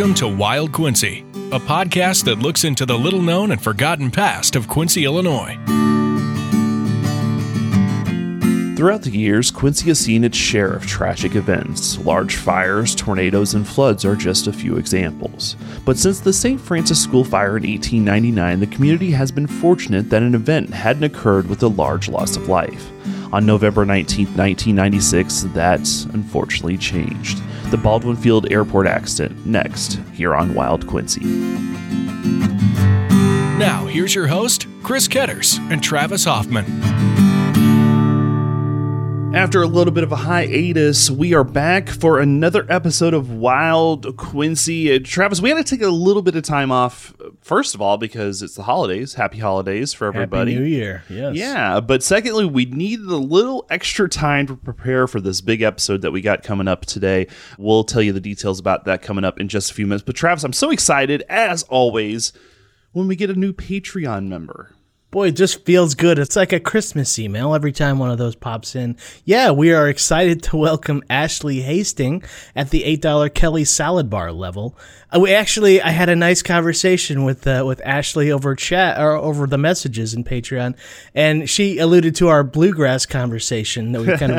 Welcome to Wild Quincy, a podcast that looks into the little-known and forgotten past of Quincy, Illinois. Throughout the years, Quincy has seen its share of tragic events. Large fires, tornadoes, and floods are just a few examples. But since the St. Francis School fire in 1899, the community has been fortunate that an event hadn't occurred with a large loss of life. On November 19, 1996, that unfortunately changed. The Baldwin Field Airport accident, next, here on Wild Quincy. Now, here's your host, Chris Ketters and Travis Hoffman. After a little bit of a hiatus, we are back for another episode of Wild Quincy. Travis, we had to take a little bit of time off, first of all, because it's the holidays. Happy holidays for everybody. Happy New Year, yes. Yeah, but secondly, we needed a little extra time to prepare for this big episode that we got coming up today. We'll tell you the details about that coming up in just a few minutes. But Travis, I'm so excited, as always, when we get a new Patreon member. Boy, it just feels good. It's like a Christmas email every time one of those pops in. Yeah, we are excited to welcome Ashley Hastings at the $8 Kelly Salad Bar level. I had a nice conversation with Ashley over chat or over the messages in Patreon, and she alluded to our bluegrass conversation that we've kind of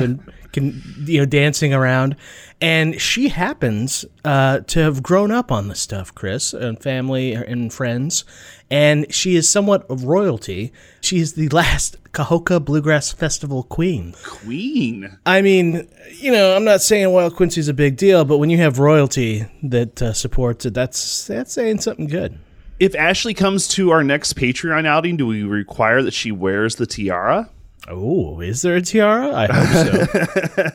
been dancing around. And she happens to have grown up on this stuff, Chris, and family and friends. And she is somewhat of royalty. She is the last Cahokia Bluegrass Festival queen. Queen? I mean, I'm not saying Wild Quincy's a big deal, but when you have royalty that supports it, that's saying something good. If Ashley comes to our next Patreon outing, do we require that she wears the tiara? Oh, is there a tiara? I hope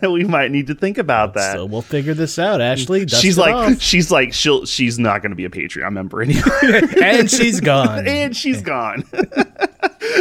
so. We might need to think about that. So we'll figure this out, Ashley. She's not going to be a Patreon member anyway. And she's gone.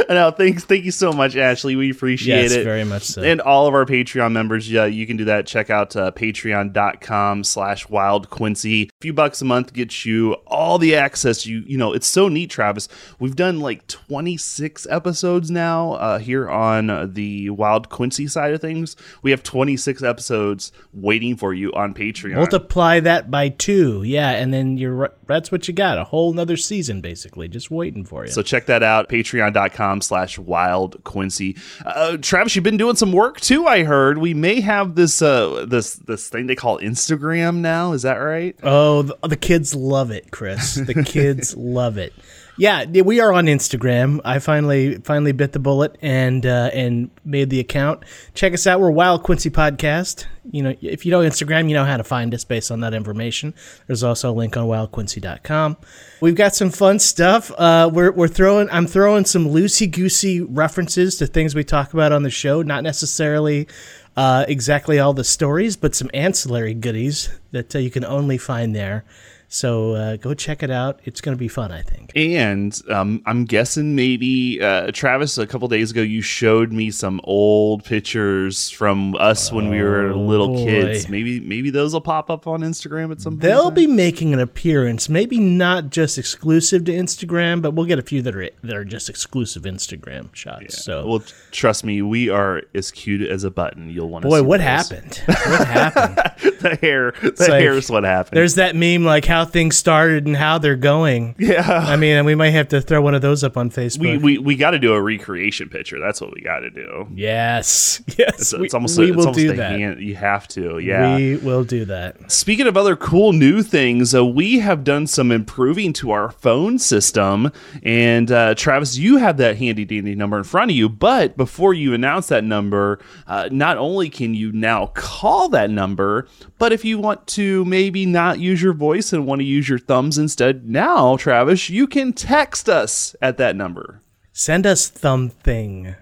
No, thank you so much, Ashley. We appreciate it. Yes, very much so. And all of our Patreon members, you can do that. Check out patreon.com/wildquincy. A few bucks a month gets you all the access. It's so neat, Travis. We've done like 26 episodes now here on the Wild Quincy side of things. We have 26 episodes waiting for you on Patreon. Multiply that by 2, and then that's what you got. A whole nother season, basically, just waiting for you. So check that out, patreon.com/wildquincy. Travis, you've been doing some work too, I heard. We may have this this thing they call Instagram now. Is that right? Oh, the kids love it, Chris. The kids love it. Yeah, we are on Instagram. I finally bit the bullet and made the account. Check us out. We're Wild Quincy Podcast. If you know Instagram, you know how to find us based on that information. There's also a link on wildquincy.com. We've got some fun stuff. I'm throwing some loosey-goosey references to things we talk about on the show, not necessarily exactly all the stories, but some ancillary goodies that you can only find there. So go check it out. It's going to be fun, I think. And I'm guessing maybe, Travis, a couple days ago, you showed me some old pictures from us when we were little kids. Maybe those will pop up on Instagram at some point. They'll be making an appearance. Maybe not just exclusive to Instagram, but we'll get a few that are just exclusive Instagram shots. Yeah. So, well, trust me, we are as cute as a button. You'll want to see. Boy, what happened? What happened? The hair's what happened. There's that meme like how things started and how they're going. Yeah. I mean, and we might have to throw one of those up on Facebook. We got to do a recreation picture. That's what we got to do. Yes. It's almost we will do that. You have to. Yeah. We will do that. Speaking of other cool new things, we have done some improving to our phone system. And Travis, you have that handy dandy number in front of you. But before you announce that number, not only can you now call that number, but if you want to maybe not use your voice and want to use your thumbs instead, now, Travis, you can text us at that number. Send us something.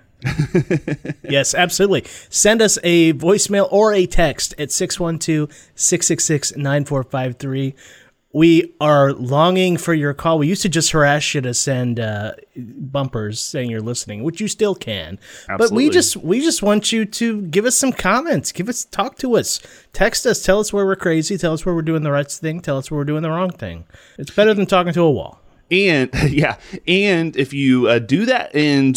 Yes, absolutely. Send us a voicemail or a text at 612-666-9453. We are longing for your call. We used to just harass you to send bumpers saying you're listening, which you still can. Absolutely. But we just want you to give us some comments. Talk to us. Text us. Tell us where we're crazy. Tell us where we're doing the right thing. Tell us where we're doing the wrong thing. It's better than talking to a wall. And yeah, and if you do that and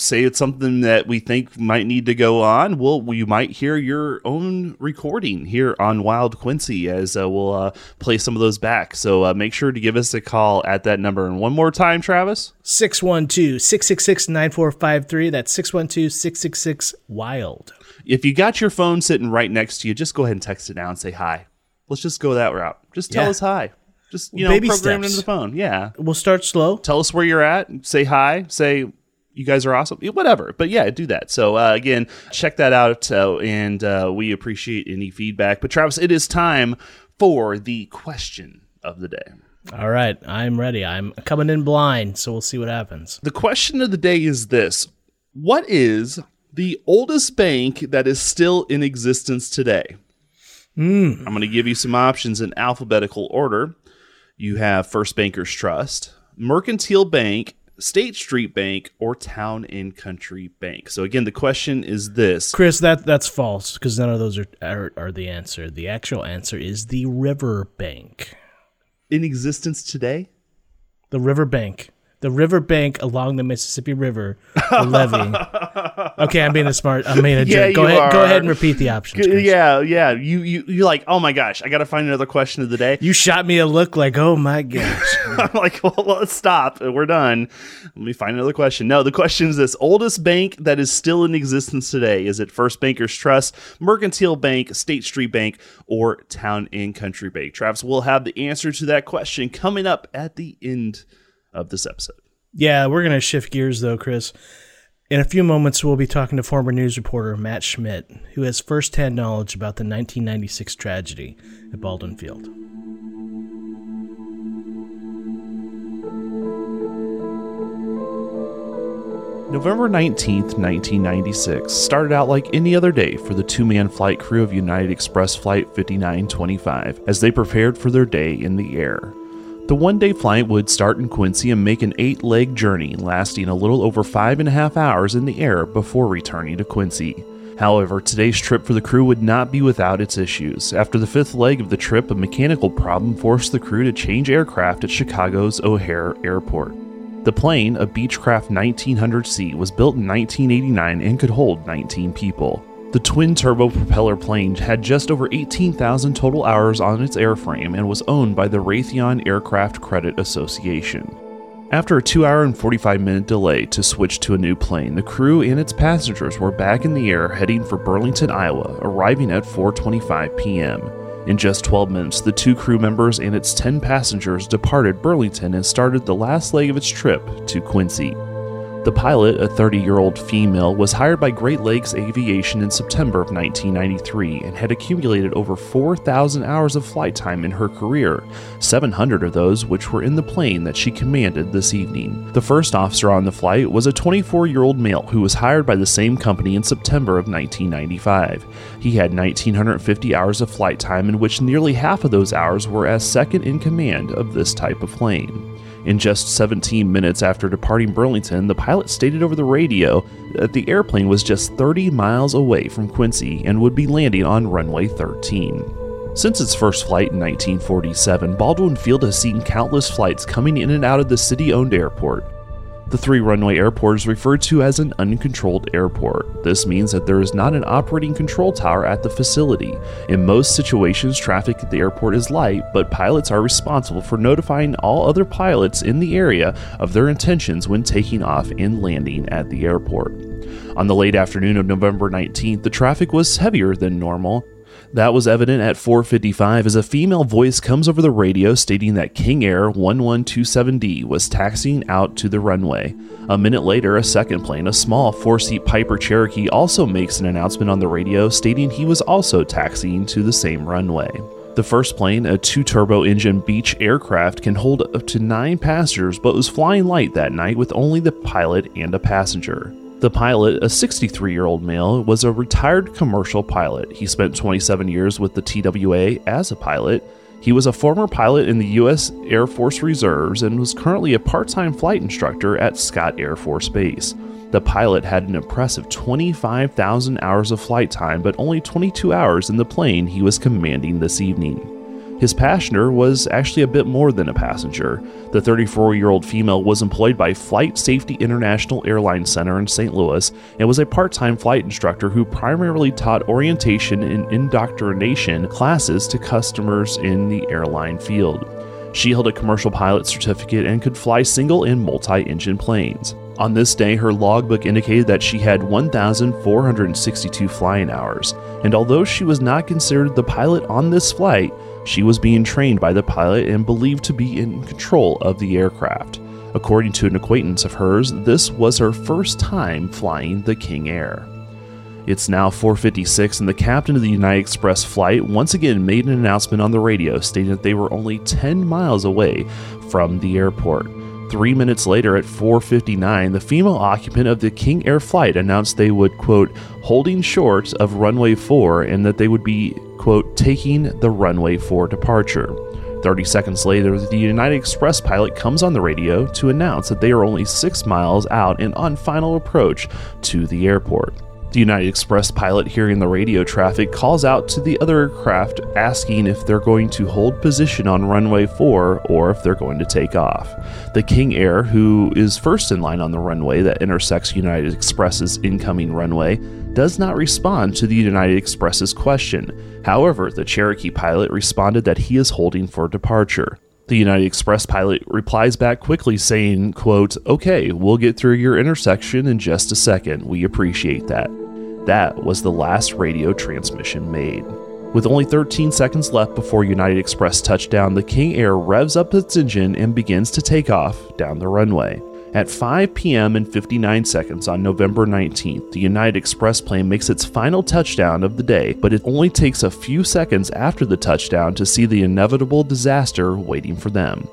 say it's something that we think might need to go on, well, you might hear your own recording here on Wild Quincy as we'll play some of those back. So make sure to give us a call at that number. And one more time, Travis. 612-666-9453. That's 612-666-WILD. If you got your phone sitting right next to you, just go ahead and text it now and say hi. Let's just go that route. Just tell us hi. Just, you know, baby programmed steps into the phone. Yeah. We'll start slow. Tell us where you're at. Say hi. Say, you guys are awesome. Whatever. But yeah, do that. So again, check that out. And we appreciate any feedback. But Travis, it is time for the question of the day. All right. I'm ready. I'm coming in blind. So we'll see what happens. The question of the day is this. What is the oldest bank that is still in existence today? I'm going to give you some options in alphabetical order. You have First Bankers Trust, Mercantile Bank, State Street Bank, or Town and Country Bank. So again, the question is this. Chris, that's false because none of those are the answer. The actual answer is the River Bank. In existence today? The River Bank. The River Bank along the Mississippi River, the levee. Okay, I'm being a smart. I'm being a jerk. Go ahead and repeat the options. Chris. Yeah. You're like, oh my gosh, I got to find another question of the day. You shot me a look like, oh my gosh. I'm like, well, let's stop. We're done. Let me find another question. No, the question is this: oldest bank that is still in existence today. Is it First Bankers Trust, Mercantile Bank, State Street Bank, or Town and Country Bank? Travis will have the answer to that question coming up at the end of this episode. Yeah, we're gonna shift gears though, Chris. In a few moments, we'll be talking to former news reporter Matt Schmidt, who has firsthand knowledge about the 1996 tragedy at Baldwin Field. November 19th, 1996 started out like any other day for the two-man flight crew of United Express Flight 5925 as they prepared for their day in the air. The one-day flight would start in Quincy and make an 8-leg journey, lasting a little over 5.5 hours in the air before returning to Quincy. However, today's trip for the crew would not be without its issues. After the 5th leg of the trip, a mechanical problem forced the crew to change aircraft at Chicago's O'Hare Airport. The plane, a Beechcraft 1900C, was built in 1989 and could hold 19 people. The twin turbopropeller plane had just over 18,000 total hours on its airframe and was owned by the Raytheon Aircraft Credit Association. After a 2-hour and 45-minute delay to switch to a new plane, the crew and its passengers were back in the air heading for Burlington, Iowa, arriving at 4:25 p.m. In just 12 minutes, the two crew members and its 10 passengers departed Burlington and started the last leg of its trip to Quincy. The pilot, a 30-year-old female, was hired by Great Lakes Aviation in September of 1993 and had accumulated over 4,000 hours of flight time in her career, 700 of those which were in the plane that she commanded this evening. The first officer on the flight was a 24-year-old male who was hired by the same company in September of 1995. He had 1,950 hours of flight time, in which nearly half of those hours were as second in command of this type of plane. In just 17 minutes after departing Burlington, the pilot stated over the radio that the airplane was just 30 miles away from Quincy and would be landing on runway 13. Since its first flight in 1947, Baldwin Field has seen countless flights coming in and out of the city-owned airport. The three-runway airport is referred to as an uncontrolled airport. This means that there is not an operating control tower at the facility. In most situations, traffic at the airport is light, but pilots are responsible for notifying all other pilots in the area of their intentions when taking off and landing at the airport. On the late afternoon of November 19th, the traffic was heavier than normal. That was evident at 4:55 as a female voice comes over the radio stating that King Air 1127D was taxiing out to the runway. A minute later, a second plane, a small 4-seat Piper Cherokee, also makes an announcement on the radio stating he was also taxiing to the same runway. The first plane, a 2-turbo engine Beech aircraft, can hold up to 9 passengers but was flying light that night with only the pilot and a passenger. The pilot, a 63-year-old male, was a retired commercial pilot. He spent 27 years with the TWA as a pilot. He was a former pilot in the U.S. Air Force Reserves and was currently a part-time flight instructor at Scott Air Force Base. The pilot had an impressive 25,000 hours of flight time, but only 22 hours in the plane he was commanding this evening. His passenger was actually a bit more than a passenger. The 34-year-old female was employed by Flight Safety International Airline Center in St. Louis and was a part-time flight instructor who primarily taught orientation and indoctrination classes to customers in the airline field. She held a commercial pilot certificate and could fly single and multi-engine planes. On this day, her logbook indicated that she had 1,462 flying hours, and although she was not considered the pilot on this flight, she was being trained by the pilot and believed to be in control of the aircraft. According to an acquaintance of hers, this was her first time flying the King Air. It's now 4:56, and the captain of the United Express flight once again made an announcement on the radio stating that they were only 10 miles away from the airport. 3 minutes later, at 4:59, the female occupant of the King Air flight announced they would, quote, holding short of runway 4 and that they would be, quote, taking the runway 4 departure. 30 seconds later, the United Express pilot comes on the radio to announce that they are only 6 miles out and on final approach to the airport. The United Express pilot, hearing the radio traffic, calls out to the other aircraft asking if they're going to hold position on runway 4 or if they're going to take off. The King Air, who is first in line on the runway that intersects United Express's incoming runway, does not respond to the United Express's question. However, the Cherokee pilot responded that he is holding for departure. The United Express pilot replies back quickly saying, quote, okay, we'll get through your intersection in just a second. We appreciate that. That was the last radio transmission made. With only 13 seconds left before United Express touchdown, the King Air revs up its engine and begins to take off down the runway. At 5 p.m. and 59 seconds on November 19th, the United Express plane makes its final touchdown of the day, but it only takes a few seconds after the touchdown to see the inevitable disaster waiting for them.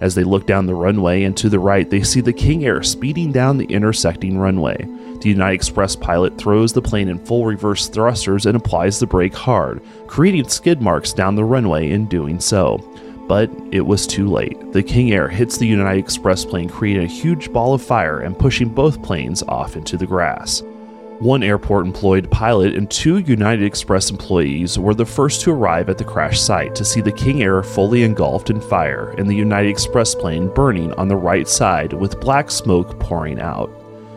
As they look down the runway and to the right, they see the King Air speeding down the intersecting runway. The United Express pilot throws the plane in full reverse thrusters and applies the brake hard, creating skid marks down the runway in doing so. But it was too late. The King Air hits the United Express plane, creating a huge ball of fire and pushing both planes off into the grass. One airport-employed pilot and two United Express employees were the first to arrive at the crash site to see the King Air fully engulfed in fire and the United Express plane burning on the right side with black smoke pouring out.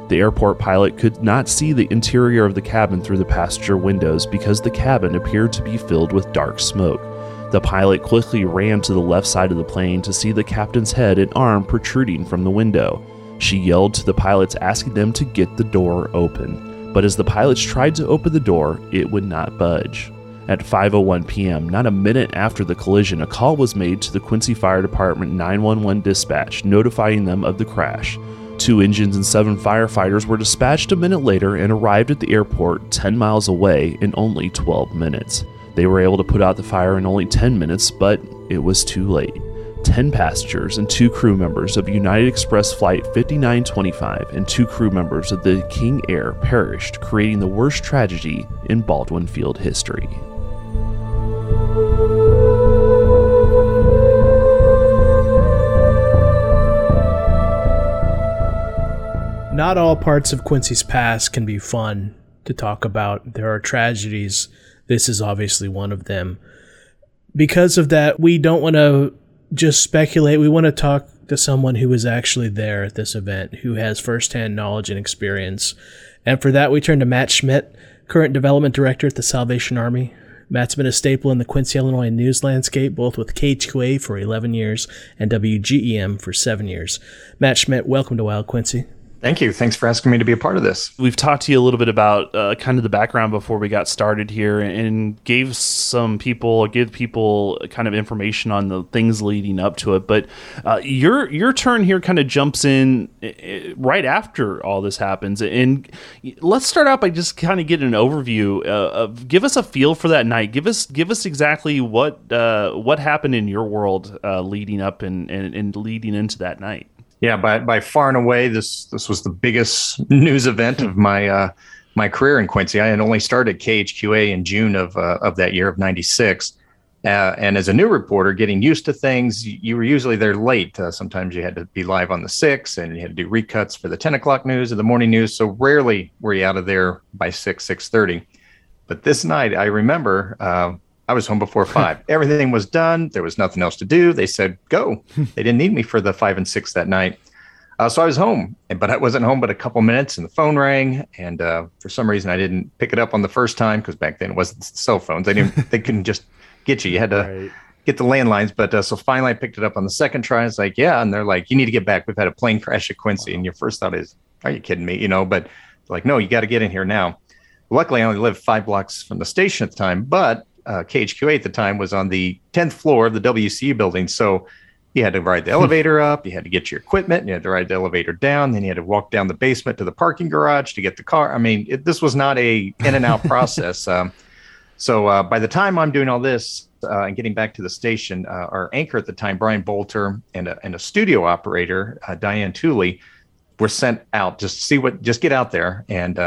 The airport pilot could not see the interior of the cabin through the passenger windows because the cabin appeared to be filled with dark smoke. The pilot quickly ran to the left side of the plane to see the captain's head and arm protruding from the window. She yelled to the pilots, asking them to get the door open. But as the pilots tried to open the door, it would not budge. At 5:01 p.m., not a minute after the collision, a call was made to the Quincy Fire Department 911 dispatch, notifying them of the crash. Two engines and 7 firefighters were dispatched a minute later and arrived at the airport 10 miles away in only 12 minutes. They were able to put out the fire in only 10 minutes, but it was too late. 10 passengers and 2 crew members of United Express Flight 5925 and 2 crew members of the King Air perished, creating the worst tragedy in Baldwin Field history. Not all parts of Quincy's past can be fun to talk about. There are tragedies. This is obviously one of them. Because of that, we don't want to just speculate. We want to talk to someone who was actually there at this event, who has firsthand knowledge and experience. And for that, we turn to Matt Schmidt, current development director at the Salvation Army. Matt's been a staple in the Quincy, Illinois news landscape, both with KHQA for 11 years and WGEM for 7 years. Matt Schmidt, welcome to Wild Quincy. Thank you. Thanks for asking me to be a part of this. We've talked to you a little bit about kind of the background before we got started here and gave people kind of information on the things leading up to it. But your turn here kind of jumps in right after all this happens. And let's start out by just kind of getting an overview. Give us a feel for that night. Give us exactly what happened in your world leading up and leading into that night. Yeah, by far and away, this was the biggest news event of my my career in Quincy. I had only started KHQA in June of that year of '96, and as a new reporter, getting used to things, you were usually there late. Sometimes you had to be live on the 6, and you had to do recuts for the 10 o'clock news or the morning news. So rarely were you out of there by 6:30. But this night, I remember I was home before 5. Everything was done. There was nothing else to do. They said, go. They didn't need me for the 5 and 6 that night. So I was home, but I wasn't home but a couple minutes, and the phone rang. And for some reason, I didn't pick it up on the first time, because back then it wasn't cell phones. They couldn't just get you. You had to get the landlines. But so finally, I picked it up on the second try. It's like, yeah. And they're like, you need to get back. We've had a plane crash at Quincy. Wow. And your first thought is, are you kidding me? You know, but like, no, you got to get in here now. Luckily, I only lived 5 blocks from the station at the time, but KHQA at the time was on the 10th floor of the WCU building. So you had to ride the elevator up, you had to get your equipment, and you had to ride the elevator down, then you had to walk down the basement to the parking garage to get the car. I mean, this was not a in and out process. So by the time I'm doing all this and getting back to the station, our anchor at the time, Brian Bolter, and a studio operator, Diane Tooley, were sent out just to see what, just get out there. And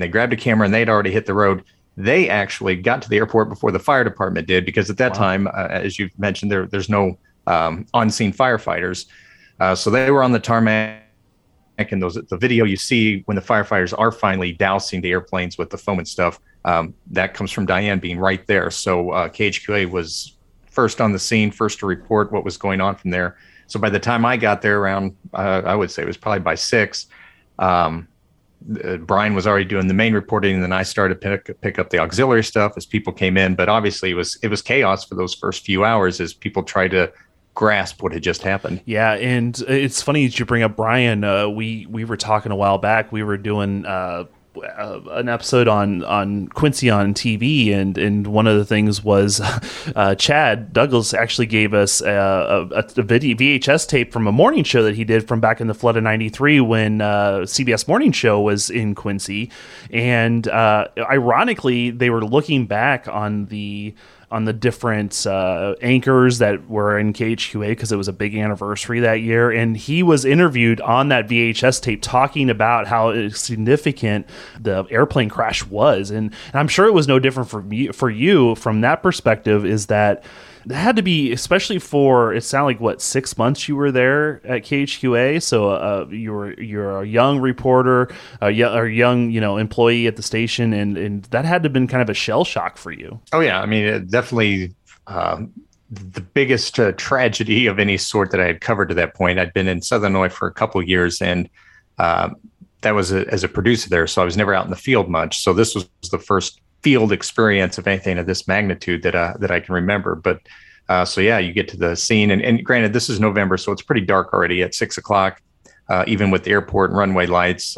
they grabbed a camera, and they'd already hit the road. They actually got to the airport before the fire department did, because at that time, as you've mentioned, there's no on-scene firefighters. So they were on the tarmac, and the video you see when the firefighters are finally dousing the airplanes with the foam and stuff, that comes from Diane being right there. So KHQA was first on the scene, first to report what was going on from there. So by the time I got there around, I would say it was probably by 6, Brian was already doing the main reporting, and then I started to pick up the auxiliary stuff as people came in. But obviously, it was chaos for those first few hours as people tried to grasp what had just happened. Yeah, and it's funny that you bring up Brian. We were talking a while back. We were doing an episode on Quincy on TV, and one of the things was Chad Douglas actually gave us a VHS tape from a morning show that he did from back in the flood of '93 when CBS morning show was in Quincy, and ironically they were looking back on the different anchors that were in KHQA, because it was a big anniversary that year. And he was interviewed on that VHS tape talking about how significant the airplane crash was. And I'm sure it was no different for you from that perspective, is that it had to be, especially for, it sounded like, what, 6 months you were there at KHQA. So you're a young reporter, a young employee at the station, and that had to have been kind of a shell shock for you. Oh yeah, I mean, it definitely the biggest tragedy of any sort that I had covered to that point. I'd been in Southern Illinois for a couple of years, and that was as a producer there, so I was never out in the field much. So this was the first field experience of anything of this magnitude that I can remember. But so yeah, you get to the scene, and granted, this is November, so it's pretty dark already at 6 o'clock, even with the airport and runway lights.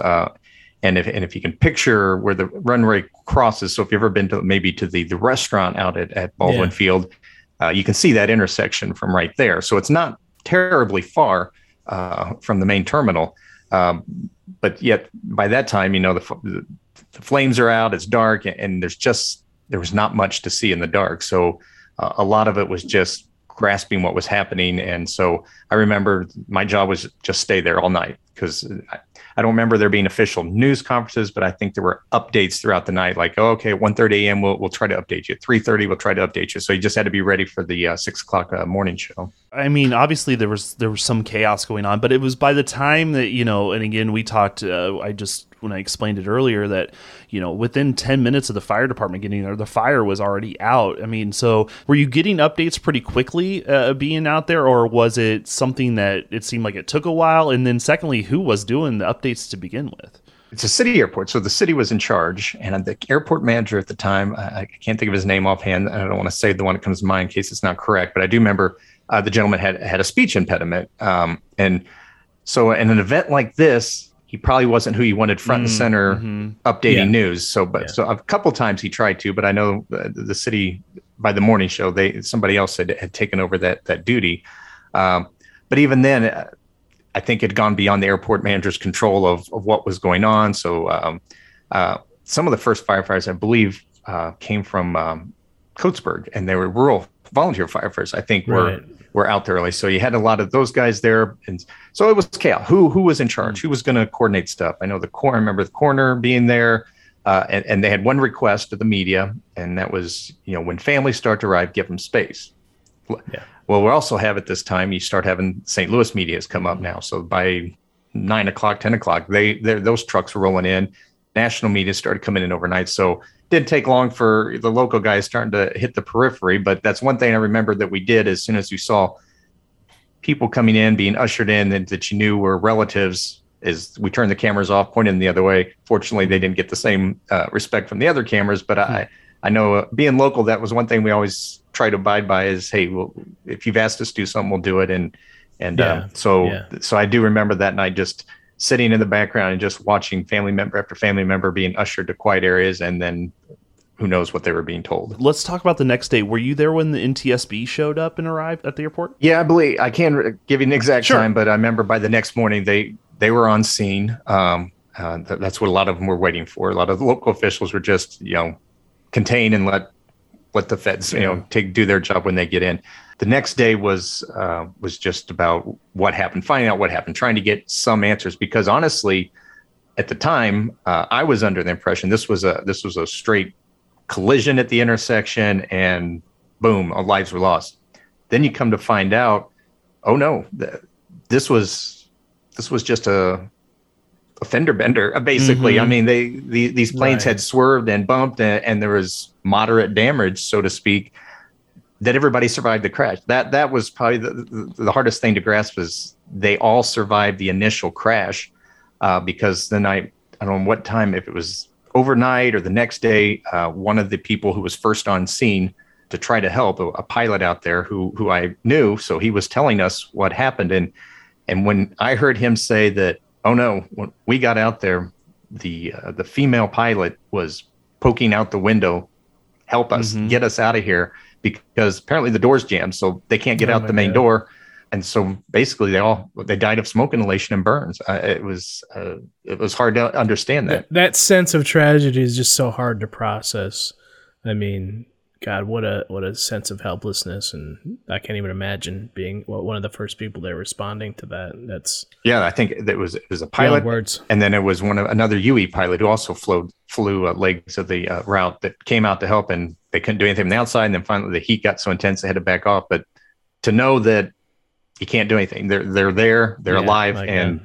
And if you can picture where the runway crosses, so if you've ever been to the restaurant out at Baldwin Field, you can see that intersection from right there. So it's not terribly far from the main terminal, but yet by that time, the flames are out, it's dark, and there was not much to see in the dark. So a lot of it was just grasping what was happening. And so I remember my job was just stay there all night, because I don't remember there being official news conferences, but I think there were updates throughout the night, like, oh, okay, at 1:30 a.m. we'll try to update you. At 3:30 we'll try to update you. So you just had to be ready for the 6 o'clock morning show. I mean, obviously there was some chaos going on, but it was by the time that, and again, we talked, when I explained it earlier, that, within 10 minutes of the fire department getting there, the fire was already out. I mean, so were you getting updates pretty quickly being out there, or was it something that it seemed like it took a while? And then secondly, who was doing the updates to begin with? It's a city airport, so the city was in charge, and the airport manager at the time, I can't think of his name offhand. I don't want to say the one that comes to mind in case it's not correct, but I do remember the gentleman had a speech impediment. And so in an event like this, he probably wasn't who you wanted front and center updating news. So, so a couple times he tried to, but I know the city by the morning show, somebody else had taken over that duty. But even then, I think it had gone beyond the airport manager's control of what was going on. So some of the first firefighters, I believe, came from Coatesburg, and they were rural volunteer firefighters, I think, were out there early. So you had a lot of those guys there. And so it was chaos. Who was in charge? Who was going to coordinate stuff? I know I remember the coroner being there, and they had one request to the media, and that was, when families start to arrive, give them space. Yeah. Well, we also have at this time, you start having St. Louis media's come up now. So by 9 o'clock, 10 o'clock, those trucks were rolling in. national media started coming in overnight. So it didn't take long for the local guys starting to hit the periphery. But that's one thing I remember that we did as soon as we saw people coming in, being ushered in, that you knew were relatives, is we turned the cameras off, pointed them the other way. Fortunately, they didn't get the same respect from the other cameras. But I know being local, that was one thing we always try to abide by is, hey, well, if you've asked us to do something, we'll do it. So I do remember that night just sitting in the background and just watching family member after family member being ushered to quiet areas, and then who knows what they were being told. Let's talk about the next day. Were you there when the NTSB showed up and arrived at the airport? Yeah, I believe I can't give you an exact time, but I remember by the next morning they were on scene. That's what a lot of them were waiting for. A lot of the local officials were just, contain and let the feds, do their job when they get in. The next day was just about what happened, finding out what happened, trying to get some answers, because honestly, at the time, I was under the impression this was a straight collision at the intersection, and boom, lives were lost. Then you come to find out, oh no, this was just a fender bender, basically. Mm-hmm. I mean, these planes had swerved and bumped, and there was moderate damage, so to speak, that everybody survived the crash. That was probably the hardest thing to grasp, is they all survived the initial crash, because then I don't know what time, if it was overnight or the next day, one of the people who was first on scene to try to help, a pilot out there who I knew, so he was telling us what happened. And when I heard him say that, oh no, when we got out there, the female pilot was poking out the window, help us, mm-hmm. get us out of here, because apparently the door's jammed, so they can't get out the main door. And so basically they died of smoke inhalation and burns. It was hard to understand that. That sense of tragedy is just so hard to process. I mean, God, what a sense of helplessness, and I can't even imagine being one of the first people there responding to that. That's I think that it was a pilot, and then it was another UE pilot who also flew legs of the route that came out to help, and they couldn't do anything on the outside. And then finally, the heat got so intense they had to back off. But to know that you can't do anything, they're alive, and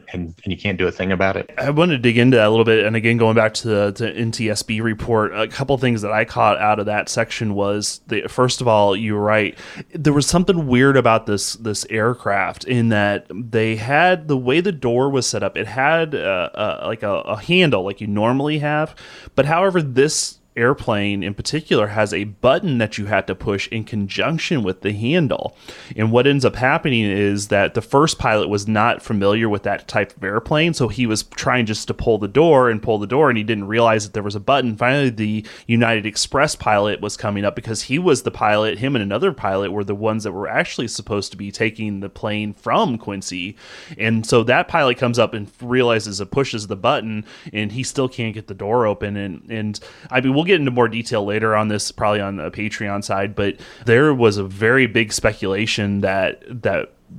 you can't do a thing about it. I want to dig into that a little bit, and again, going back to the NTSB report, a couple things that I caught out of that section was, first of all, you were right, there was something weird about this aircraft, in that they had, the way the door was set up, it had like a handle like you normally have, but however this airplane in particular has a button that you had to push in conjunction with the handle. And what ends up happening is that the first pilot was not familiar with that type of airplane, so he was trying just to pull the door, and he didn't realize that there was a button. Finally, the United Express pilot was coming up, because he was the pilot, him and another pilot were the ones that were actually supposed to be taking the plane from Quincy. And so that pilot comes up and realizes it, pushes the button, and he still can't get the door open. And I mean, we'll get into more detail later on this, probably on the Patreon side, but there was a very big speculation that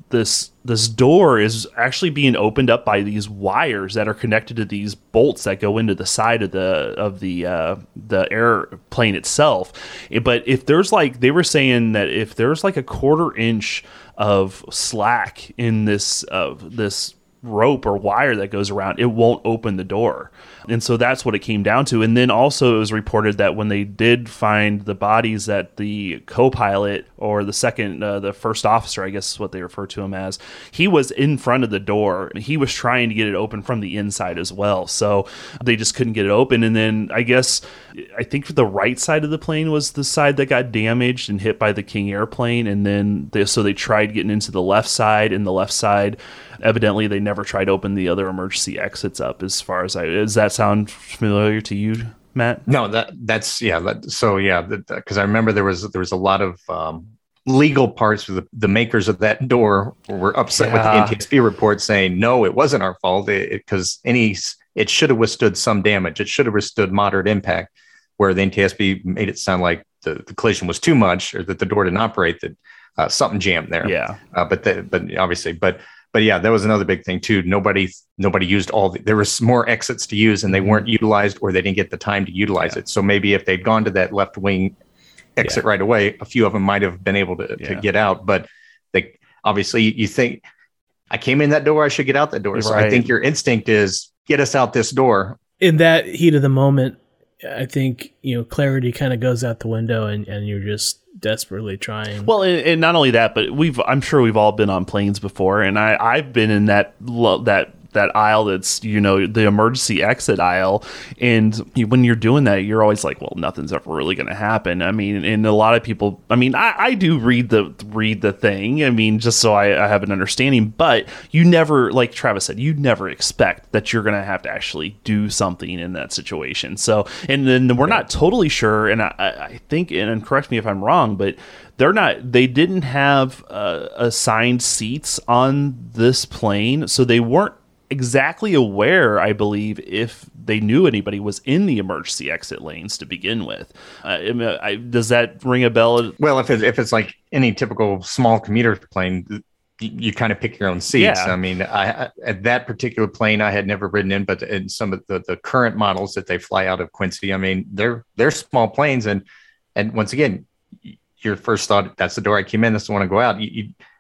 this door is actually being opened up by these wires that are connected to these bolts that go into the side of the airplane itself. But if there's they were saying that if there's a 1/4 inch of slack in this rope or wire that goes around, it won't open the door. And so that's what it came down to. And then also it was reported that when they did find the bodies, that the co-pilot, or the first officer, I guess is what they refer to him as, he was in front of the door. He was trying to get it open from the inside as well. So they just couldn't get it open. And then I think the right side of the plane was the side that got damaged and hit by the King airplane. And then they tried getting into the left side, and the left side, evidently they never tried to open the other emergency exits up, as far as does that sound familiar to you, Matt? No, because I remember there was a lot of legal parts for the makers of that door were upset with the NTSB report, saying, no, it wasn't our fault, because it should have withstood some damage. It should have withstood moderate impact, where the NTSB made it sound like the collision was too much, or that the door didn't operate, that something jammed there. Yeah. But yeah, that was another big thing too. Nobody used there was more exits to use, and they weren't utilized, or they didn't get the time to utilize it. So maybe if they'd gone to that left wing exit right away, a few of them might have been able to get out. But they obviously, you think, I came in that door, I should get out that door. Right. So I think your instinct is, get us out this door. in that heat of the moment, I think, you know, clarity kind of goes out the window, and you're just desperately trying. Well, and not only that, but I'm sure we've all been on planes before, and I've been in that aisle that's, you know, the emergency exit aisle. And when you're doing that, you're always like, well, nothing's ever really going to happen. I mean, and a lot of people, I mean, I do read the thing. I mean, just so I have an understanding, but you never, like Travis said, you never expect that you're going to have to actually do something in that situation. So, and then we're not totally sure. And I think, and correct me if I'm wrong, but they didn't have assigned seats on this plane. So they weren't exactly aware, I believe, if they knew anybody was in the emergency exit lanes to begin with. Does that ring a bell? Well, if it's like any typical small commuter plane, you kind of pick your own seats. Yeah. I mean, at that particular plane, I had never ridden in, but in some of the current models that they fly out of Quincy, I mean, they're small planes, and once again, your first thought, that's the door I came in, that's the one I go out.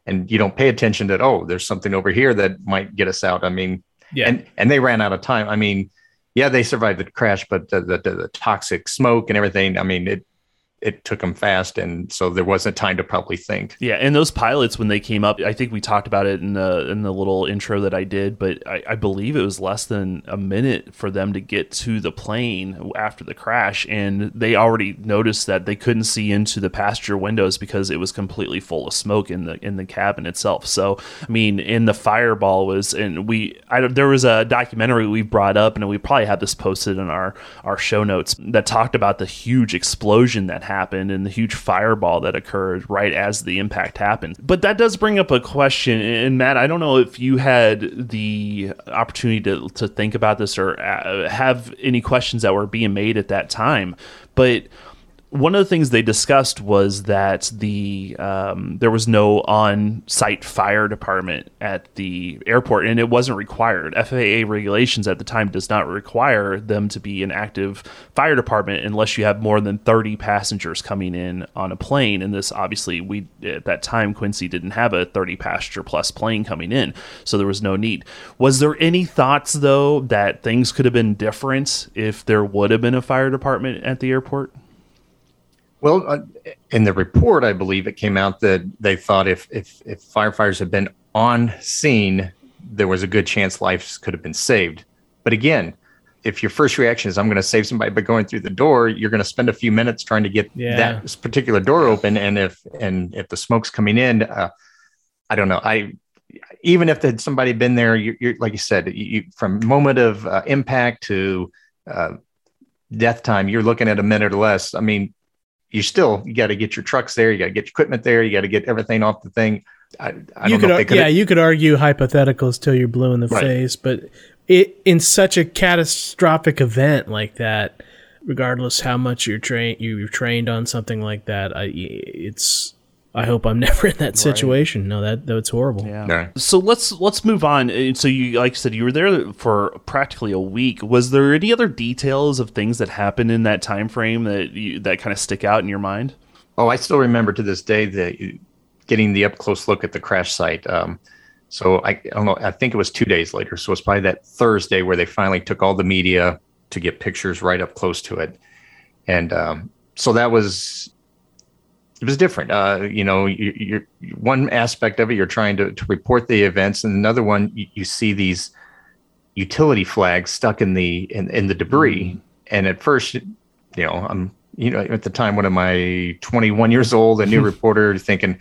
And you don't pay attention that, oh, there's something over here that might get us out. I mean, and they ran out of time. I mean, yeah, they survived the crash, but the toxic smoke and everything, I mean, it took them fast. And so there wasn't time to probably think. Yeah. And those pilots, when they came up, I think we talked about it in the little intro that I did, but I believe it was less than a minute for them to get to the plane after the crash. And they already noticed that they couldn't see into the passenger windows because it was completely full of smoke in the cabin itself. So, I mean, and the fireball was, there was a documentary we brought up, and we probably had this posted in our show notes, that talked about the huge explosion that happened and the huge fireball that occurred right as the impact happened. But that does bring up a question, and Matt, I don't know if you had the opportunity to think about this or have any questions that were being made at that time, but one of the things they discussed was that there was no on-site fire department at the airport, and it wasn't required. FAA regulations at the time does not require them to be an active fire department unless you have more than 30 passengers coming in on a plane. And this, obviously, at that time, Quincy didn't have a 30-passenger-plus plane coming in, so there was no need. Was there any thoughts, though, that things could have been different if there would have been a fire department at the airport? Well, in the report, I believe it came out that they thought if firefighters had been on scene, there was a good chance lives could have been saved. But again, if your first reaction is, I'm going to save somebody by going through the door, you're going to spend a few minutes trying to get that particular door open. And if the smoke's coming in, I don't know. Even if there'd somebody been there, you're like you said, from moment of impact to death time, you're looking at a minute or less. I mean, you got to get your trucks there. You got to get your equipment there. You got to get everything off the thing. You could argue hypotheticals till you're blue in the face, but in such a catastrophic event like that, regardless how much you're trained on something like that, I hope I'm never in that situation. Right. No, that's horrible. Yeah. No. So let's move on. So you, like I said, you were there for practically a week. Was there any other details of things that happened in that time frame that kind of stick out in your mind? Oh, I still remember to this day getting the up close look at the crash site. So I don't know. I think it was 2 days later. So it was probably that Thursday where they finally took all the media to get pictures right up close to it, and so that was. It was different. You know, you're one aspect of it, you're trying to report the events. And another one, you see these utility flags stuck in the debris. Mm-hmm. And at first, at the time, what am I, 21 years old, a new reporter thinking,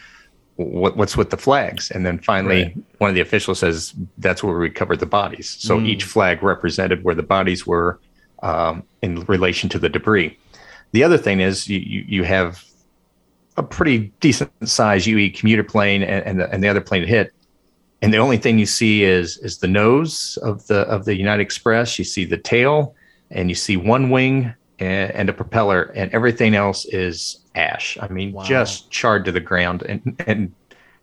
what's with the flags? And then finally, one of the officials says, that's where we recovered the bodies. So each flag represented where the bodies were in relation to the debris. The other thing is you have a pretty decent size UE commuter plane and the other plane hit. And the only thing you see is the nose of the United Express. You see the tail and you see one wing and a propeller, and everything else is ash. I mean, just charred to the ground. And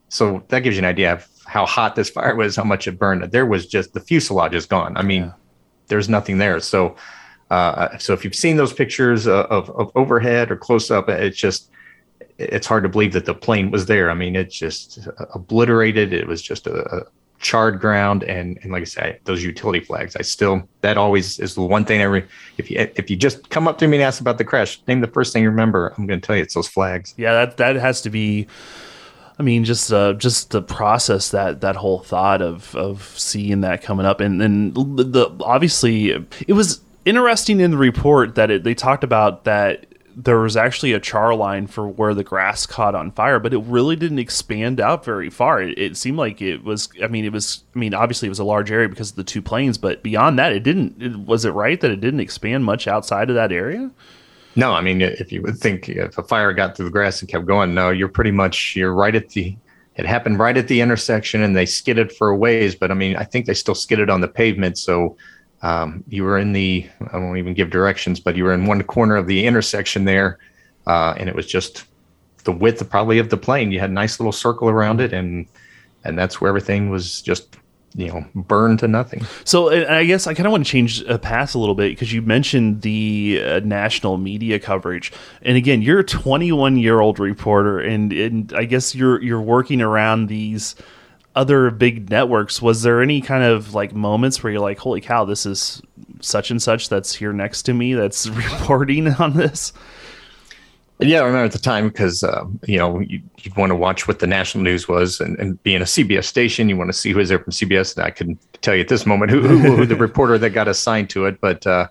so that gives you an idea of how hot this fire was, how much it burned. There was just the fuselage is gone. I mean, there's nothing there. So, if you've seen those pictures of overhead or close up, it's hard to believe that the plane was there. I mean, it's just obliterated. It was just a charred ground and like I say, those utility flags. I still, that always is the one thing if you just come up to me and ask about the crash, name the first thing you remember, I'm going to tell you it's those flags. Yeah, that has to be, I mean, just the process, that whole thought of seeing that coming up. And then obviously it was interesting in the report that they talked about that there was actually a char line for where the grass caught on fire, but it really didn't expand out very far. It seemed like it was obviously it was a large area because of the two planes, but beyond that, was it right that it didn't expand much outside of that area? No, I mean, if you would think if a fire got through the grass and kept going, no, you're right at the, it happened right at the intersection and they skidded for a ways, but I mean, I think they still skidded on the pavement. So you were in the, I won't even give directions, but you were in one corner of the intersection there. And it was just the width of the plane. You had a nice little circle around it. And that's where everything was just, burned to nothing. So I guess I kind of want to change a path a little bit because you mentioned the national media coverage. And again, you're a 21-year-old reporter, and I guess you're working around these other big networks. Was there any kind of like moments where you're like, holy cow, this is such and such that's here next to me that's reporting on this? Yeah, I remember at the time because, you'd want to watch what the national news was, and being a CBS station, you want to see who is there from CBS. And I couldn't tell you at this moment who the reporter that got assigned to it. But at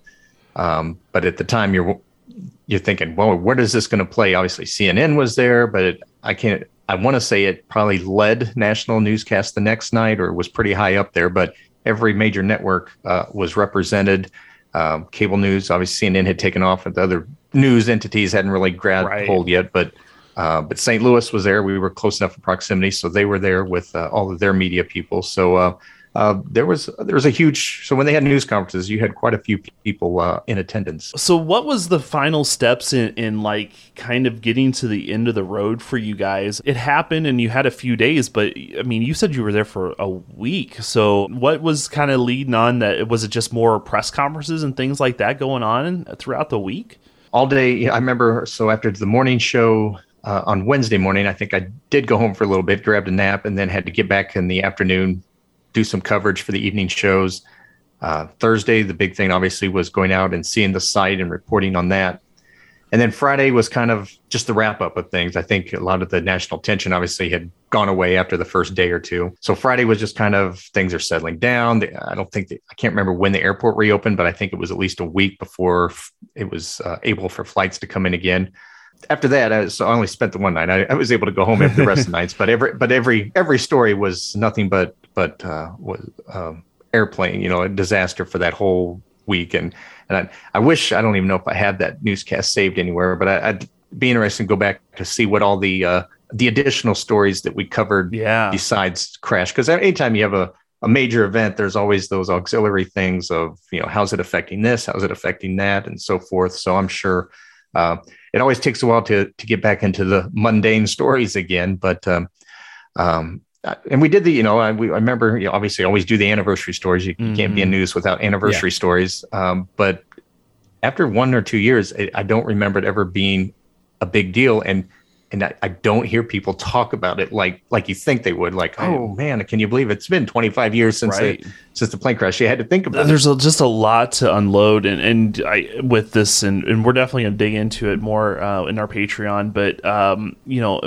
the time you're thinking, well, where is this going to play? Obviously CNN was there, but I want to say it probably led national newscast the next night or was pretty high up there, but every major network was represented. Cable news, obviously CNN had taken off, and the other news entities hadn't really grabbed hold yet, but St. Louis was there. We were close enough in proximity, so they were there with all of their media people. So there was a huge, so when they had news conferences, you had quite a few people in attendance. So what was the final steps in like kind of getting to the end of the road for you guys? It happened and you had a few days, but I mean, you said you were there for a week. So what was kind of leading on that? Was it just more press conferences and things like that going on throughout the week? All day, I remember, so after the morning show, on Wednesday morning, I think I did go home for a little bit, grabbed a nap, and then had to get back in the afternoon, do some coverage for the evening shows. Thursday, the big thing obviously was going out and seeing the site and reporting on that. And then Friday was kind of just the wrap up of things. I think a lot of the national tension obviously had gone away after the first day or two. So Friday was just kind of things are settling down. I can't remember when the airport reopened, but I think it was at least a week before it was able for flights to come in again. After that, I only spent the one night. I was able to go home after the rest of the nights, but every story was nothing but airplane, a disaster for that whole week. And I wish, I don't even know if I had that newscast saved anywhere, but I'd be interested to go back to see what all the additional stories that we covered besides crash. Because anytime you have a major event, there's always those auxiliary things of, how's it affecting this? How's it affecting that? And so forth. So I'm sure it always takes a while to get back into the mundane stories again. But and we did I remember, obviously always do the anniversary stories. You can't be in news without anniversary stories. But after 1 or 2 years, I don't remember it ever being a big deal. And I don't hear people talk about it like you think they would. Like, oh man, can you believe it's been 25 years since the plane crash? You had to think about it. There's just a lot to unload, and we're definitely gonna dig into it more in our Patreon. But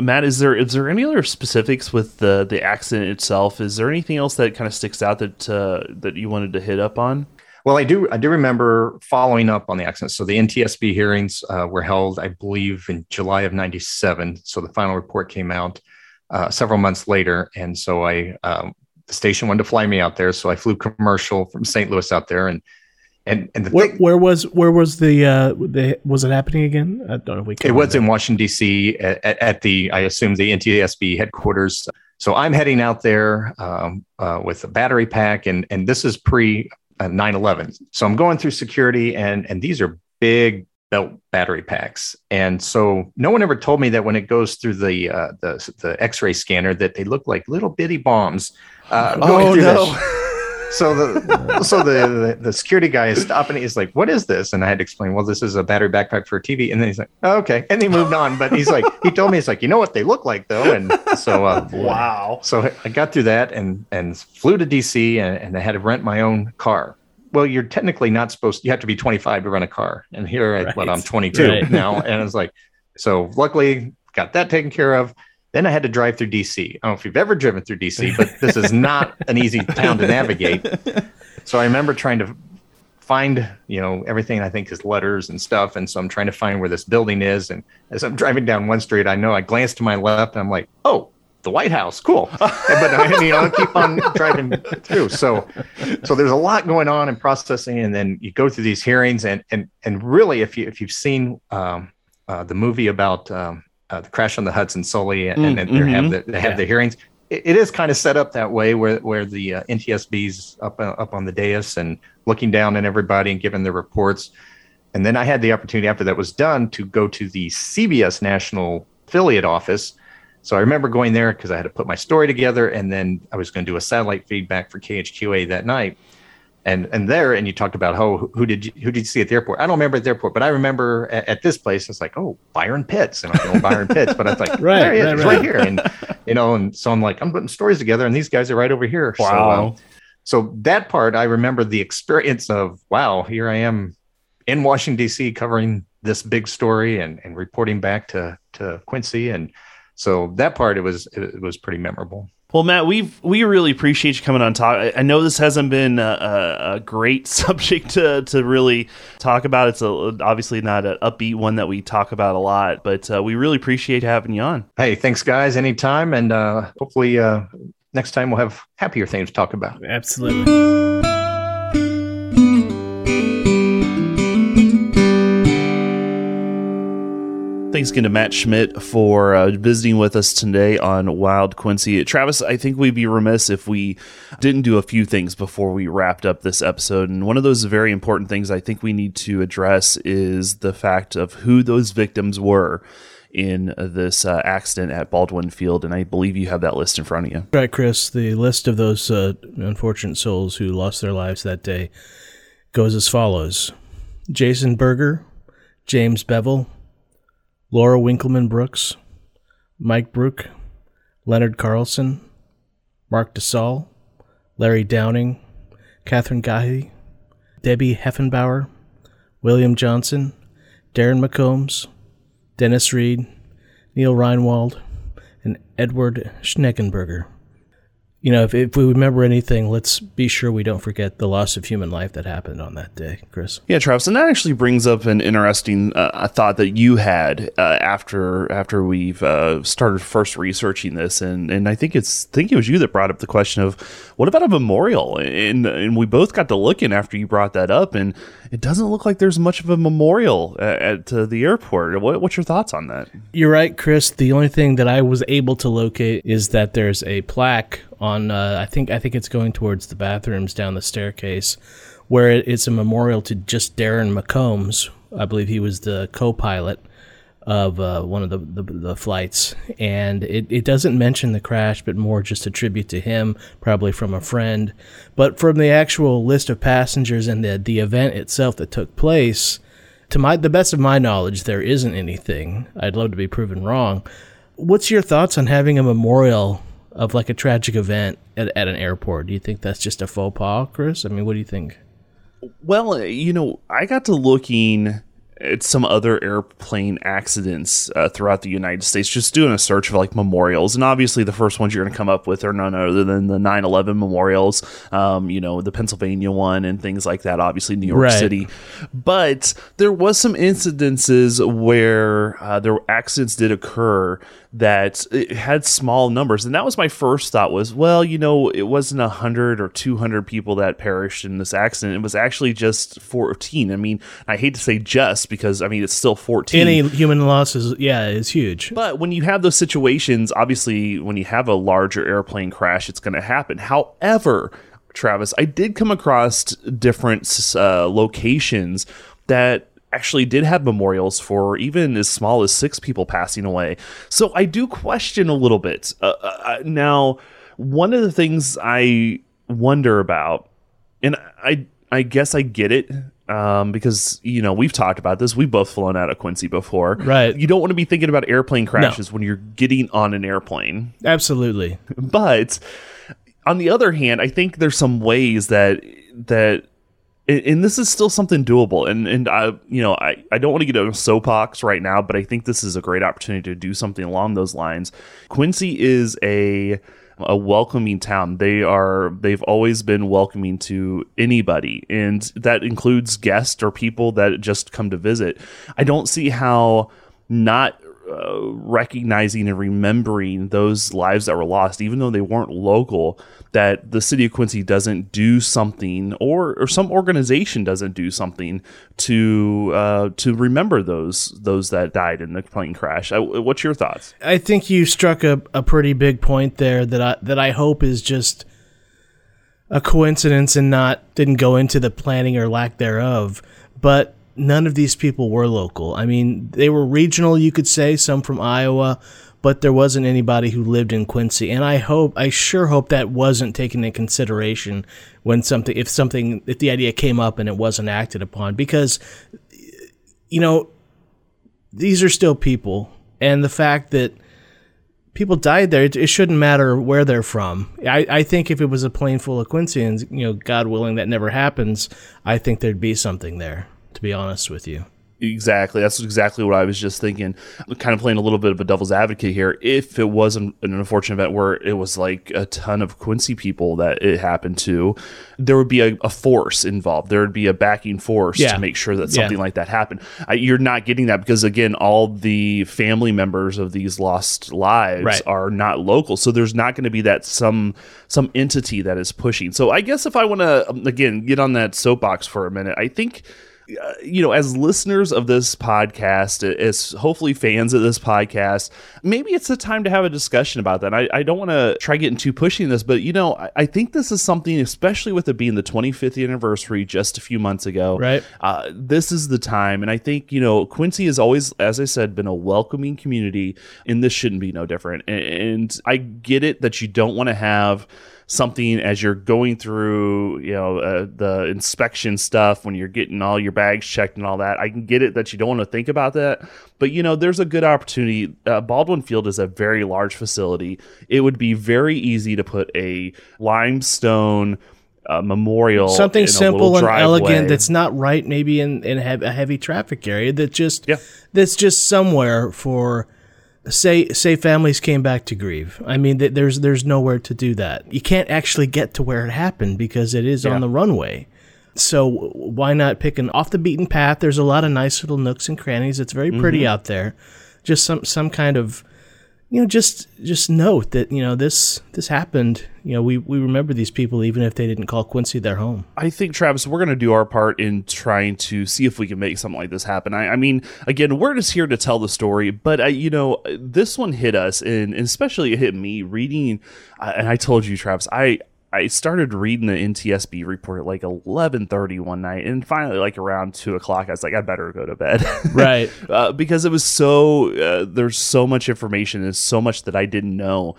Matt, is there any other specifics with the accident itself? Is there anything else that kind of sticks out that you wanted to hit up on? Well, I do remember following up on the accident. So the NTSB hearings were held, I believe, in July of 97. So the final report came out several months later. And so the station wanted to fly me out there. So I flew commercial from St. Louis out there. Was it happening again? I don't know if we can. It was in Washington, D.C. I assume the NTSB headquarters. So I'm heading out there with a battery pack. And this is pre 9/11. So I'm going through security and these are big belt battery packs. And so no one ever told me that when it goes through the X-ray scanner that they look like little bitty bombs. So the security guy is stopping. He's like, "What is this?" And I had to explain, "Well, this is a battery backpack for a TV." And then he's like, "Oh, okay." And he moved on. But he's like, he told me, he's like, "You know what they look like, though." And so, wow. So I got through that and flew to DC and I had to rent my own car. Well, you're technically not supposed to, you have to be 25 to rent a car. And here I'm 22 now. And I was like, so luckily got that taken care of. Then I had to drive through DC. I don't know if you've ever driven through DC, but this is not an easy town to navigate. So I remember trying to find, everything I think is letters and stuff. And so I'm trying to find where this building is. And as I'm driving down one street, I know I glanced to my left and I'm like, oh, the White House. Cool. But I keep on driving through. So there's a lot going on in processing. And then you go through these hearings and really, if you've seen the movie about, the crash on the Hudson Sully, and they have the hearings. It is kind of set up that way, where the NTSB's up on the dais and looking down at everybody and giving their reports. And then I had the opportunity after that was done to go to the CBS national affiliate office. So I remember going there because I had to put my story together, and then I was going to do a satellite feedback for KHQA that night. And you talked about who did you see at the airport? I don't remember at the airport, but I remember at this place it's like, oh, Byron Pitts, and I'm going Byron Pitts, but I was like, there he is, he's right here, and and so I'm like, I'm putting stories together, and these guys are right over here. Wow. So that part I remember the experience of, wow, here I am in Washington D.C. covering this big story and reporting back to Quincy, and so that part it was pretty memorable. Well, Matt, we really appreciate you coming on talk. I know this hasn't been a great subject to really talk about. It's obviously not an upbeat one that we talk about a lot, but we really appreciate having you on. Hey, thanks, guys. Anytime. And hopefully next time we'll have happier things to talk about. Absolutely. Thanks again to Matt Schmidt for visiting with us today on Wild Quincy. Travis, I think we'd be remiss if we didn't do a few things before we wrapped up this episode. And one of those very important things I think we need to address is the fact of who those victims were in this accident at Baldwin Field. And I believe you have that list in front of you. Right, Chris. The list of those unfortunate souls who lost their lives that day goes as follows. Jason Berger, James Bevel, Laura Winkleman Brooks, Mike Brook, Leonard Carlson, Mark DeSalle, Larry Downing, Catherine Gahy, Debbie Heffenbauer, William Johnson, Darren McCombs, Dennis Reed, Neil Reinwald, and Edward Schneckenberger. If we remember anything, let's be sure we don't forget the loss of human life that happened on that day, Chris. Yeah, Travis, and that actually brings up an interesting thought that you had after we've started first researching this, and I think it was you that brought up the question of what about a memorial, and we both got to looking after you brought that up, and it doesn't look like there's much of a memorial at the airport. What's your thoughts on that? You're right, Chris. The only thing that I was able to locate is that there's a plaque on I think it's going towards the bathrooms down the staircase, where it's a memorial to just Darren McCombs. I believe he was the co-pilot of one of the flights, and it doesn't mention the crash, but more just a tribute to him, probably from a friend. But from the actual list of passengers and the event itself that took place, to the best of my knowledge, there isn't anything. I'd love to be proven wrong. What's your thoughts on having a memorial of like a tragic event at an airport? Do you think that's just a faux pas, Chris? I mean, what do you think? Well, I got to looking at some other airplane accidents throughout the United States, just doing a search of like memorials. And obviously the first ones you're going to come up with are none other than the 9/11 memorials, the Pennsylvania one and things like that, obviously New York City. But there was some incidences where there accidents did occur that it had small numbers. And that was my first thought was, well, it wasn't 100 or 200 people that perished in this accident. It was actually just 14. I mean, I hate to say just because, I mean, it's still 14. Any human loss is huge. But when you have those situations, obviously, when you have a larger airplane crash, it's going to happen. However, Travis, I did come across different locations that actually did have memorials for even as small as 6 people passing away. So I do question a little bit. Now, one of the things I wonder about And I guess I get it, because, you know, we've talked about this. We've both flown out of Quincy before. Right. You don't want to be thinking about airplane crashes when you're getting on an airplane. Absolutely. But on the other hand, I think there's some ways that and this is still something doable. And I, you know, I don't want to get a soapbox right now, but I think this is a great opportunity to do something along those lines. Quincy is a welcoming town. They've always been welcoming to anybody, and that includes guests or people that just come to visit. I don't see how not recognizing and remembering those lives that were lost, even though they weren't local, that the city of Quincy doesn't do something, or some organization doesn't do something to remember those that died in the plane crash. What's your thoughts? I think you struck a pretty big point there that I hope is just a coincidence and didn't go into the planning or lack thereof, but none of these people were local. I mean, they were regional, you could say, some from Iowa, but there wasn't anybody who lived in Quincy. And I sure hope that wasn't taken into consideration when if the idea came up and it wasn't acted upon, because, you know, these are still people. And the fact that people died there, it shouldn't matter where they're from. I think if it was a plane full of Quincyans, you know, God willing that never happens, I think there'd be something there, to be honest with you. Exactly. That's exactly what I was just thinking. I'm kind of playing a little bit of a devil's advocate here. If it was an unfortunate event where it was like a ton of Quincy people that it happened to, there would be a force involved. There would be a backing force to make sure that something like that happened. You're not getting that because, again, all the family members of these lost lives are not local. So there's not going to be that some entity that is pushing. So I guess if I want to, again, get on that soapbox for a minute, I think, you know, as listeners of this podcast, as hopefully fans of this podcast, maybe it's the time to have a discussion about that. I don't want to try getting too pushy in this, but, you know, I think this is something, especially with it being the 25th anniversary just a few months ago. Right. This is the time. And I think, you know, Quincy has always, as I said, been a welcoming community, and this shouldn't be no different. And I get it that you don't want to have something as you're going through, you know, the inspection stuff when you're getting all your bags checked and all that. I can get it that you don't want to think about that, but, you know, there's a good opportunity. Baldwin Field is a very large facility. It would be very easy to put a limestone memorial, something simple and elegant that's not right maybe in a heavy traffic area, that just that's just somewhere for, Say families came back to grieve. I mean, there's nowhere to do that. You can't actually get to where it happened because it is on the runway. So why not pick an off-the-beaten path? There's a lot of nice little nooks and crannies. It's very pretty out there. Just some kind of, you know, just note that, you know, this happened. You know, we remember these people even if they didn't call Quincy their home. I think, Travis, we're going to do our part in trying to see if we can make something like this happen. I mean, again, we're just here to tell the story, but, you know, this one hit us, and especially it hit me reading, and I told you, Travis, I started reading the NTSB report at like 11:30 one night, and finally like around 2:00, I was like, I better go to bed. Right. Because it was there's so much information. There's so much that I didn't know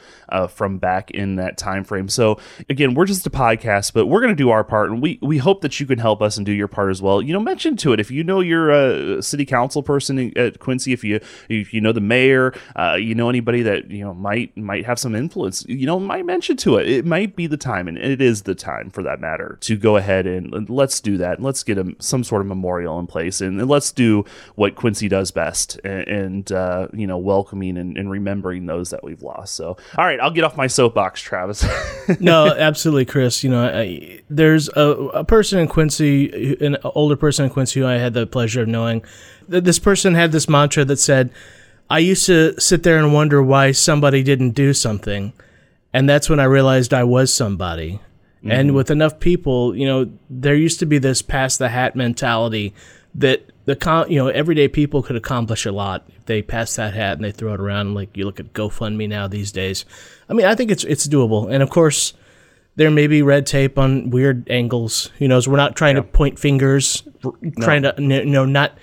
from back in that time frame. So again, we're just a podcast, but we're going to do our part, and we hope that you can help us and do your part as well. You know, mention to it. If you know you're a city council person at Quincy, if you know the mayor, you know anybody that, you know, might have some influence, you know, might mention to it. It might be the time. And it is the time, for that matter, to go ahead and let's do that. Let's get some sort of memorial in place, and let's do what Quincy does best, and you know, welcoming and remembering those that we've lost. So, all right, I'll get off my soapbox, Travis. No, absolutely, Chris. You know, there's a person in Quincy, an older person in Quincy, who I had the pleasure of knowing. This person had this mantra that said, "I used to sit there and wonder why somebody didn't do something. And that's when I realized I was somebody." Mm-hmm. And with enough people, you know, there used to be this pass the hat mentality that everyday people could accomplish a lot if they pass that hat and they throw it around. Like, you look at GoFundMe now these days. I mean, I think it's doable. And of course, there may be red tape on weird angles. Who knows? We're not trying to point fingers, trying to, you know, not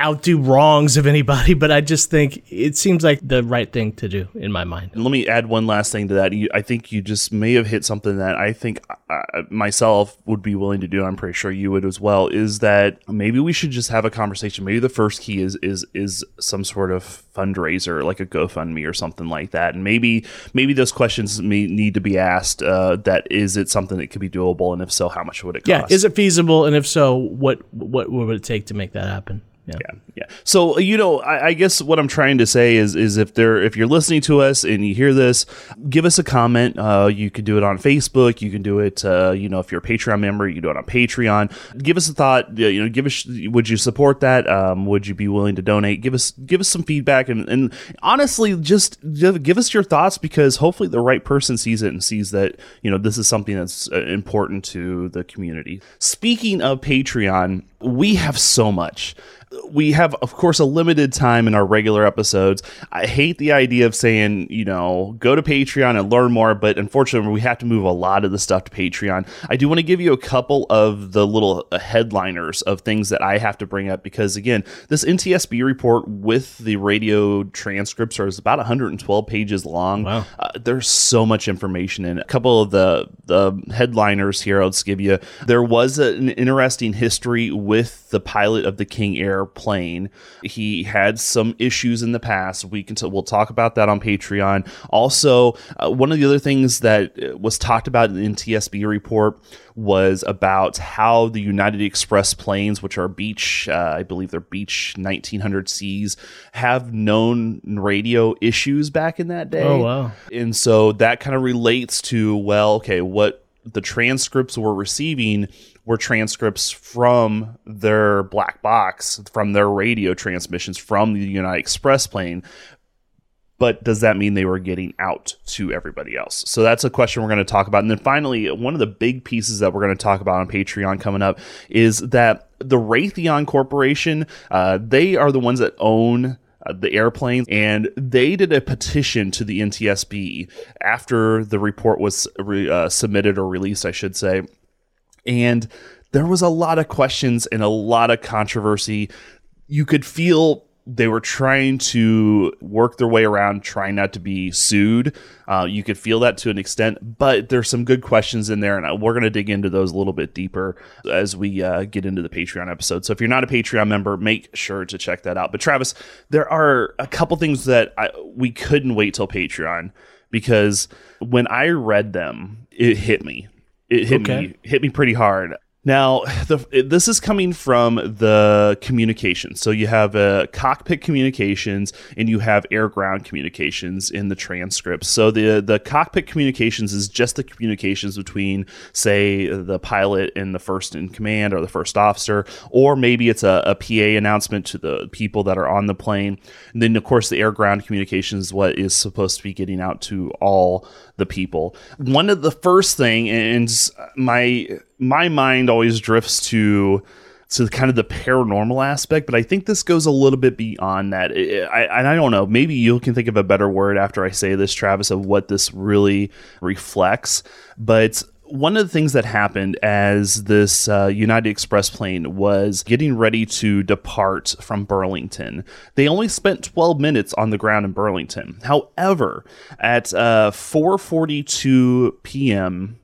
outdo wrongs of anybody, but I just think it seems like the right thing to do in my mind. And let me add one last thing to that. I think you just may have hit something that I think I myself would be willing to do. I'm pretty sure you would as well, is that maybe we should just have a conversation. Maybe the first key is some sort of fundraiser, like a GoFundMe or something like that. And maybe those questions may need to be asked, that is it something that could be doable? And if so, how much would it cost? Yeah, is it feasible? And if so, what would it take to make that happen? Yeah. So, I guess what I'm trying to say is if you're listening to us and you hear this, give us a comment. You can do it on Facebook. You can do it, if you're a Patreon member, you can do it on Patreon. Give us a thought. Would you support that? Would you be willing to donate? Give us some feedback. And honestly, just give us your thoughts, because hopefully the right person sees it and sees that, this is something that's important to the community. Speaking of Patreon, we have so much. We have, of course, a limited time in our regular episodes. I hate the idea of saying, go to Patreon and learn more, but unfortunately, we have to move a lot of the stuff to Patreon. I do want to give you a couple of the little headliners of things that I have to bring up, because, again, this NTSB report with the radio transcripts is about 112 pages long. Wow. There's so much information in it. A couple of the headliners here I'll just give you. There was an interesting history with the pilot of the King Air plane. He had some issues in the past. We'll talk about that on Patreon. Also, one of the other things that was talked about in the NTSB report was about how the United Express planes, which are Beech, I believe they're Beech 1900Cs, have known radio issues back in that day. Oh, wow. And so that kind of relates to, what the transcripts we're receiving were transcripts from their black box, from their radio transmissions from the United Express plane. But does that mean they were getting out to everybody else? So that's a question we're going to talk about. And then finally, one of the big pieces that we're going to talk about on Patreon coming up is that the Raytheon Corporation, they are the ones that own the airplanes, and they did a petition to the NTSB after the report was submitted or released, I should say. And there was a lot of questions and a lot of controversy. You could feel they were trying to work their way around, trying not to be sued. You could feel that to an extent, but there's some good questions in there, and we're going to dig into those a little bit deeper as we get into the Patreon episode. So if you're not a Patreon member, make sure to check that out. But Travis, there are a couple things that we couldn't wait till Patreon, because when I read them, it hit me. It hit me pretty hard. Now, this is coming from the communications. So you have cockpit communications and you have air-ground communications in the transcripts. So the cockpit communications is just the communications between, say, the pilot and the first-in-command or the first officer, or maybe it's a PA announcement to the people that are on the plane. And then, of course, the air-ground communications is what is supposed to be getting out to all the people. One of the first thing, and my mind always drifts to kind of the paranormal aspect, but I think this goes a little bit beyond that. I don't know. Maybe you can think of a better word after I say this, Travis, of what this really reflects. But one of the things that happened as this United Express plane was getting ready to depart from Burlington, they only spent 12 minutes on the ground in Burlington. However, at 4:42 p.m.,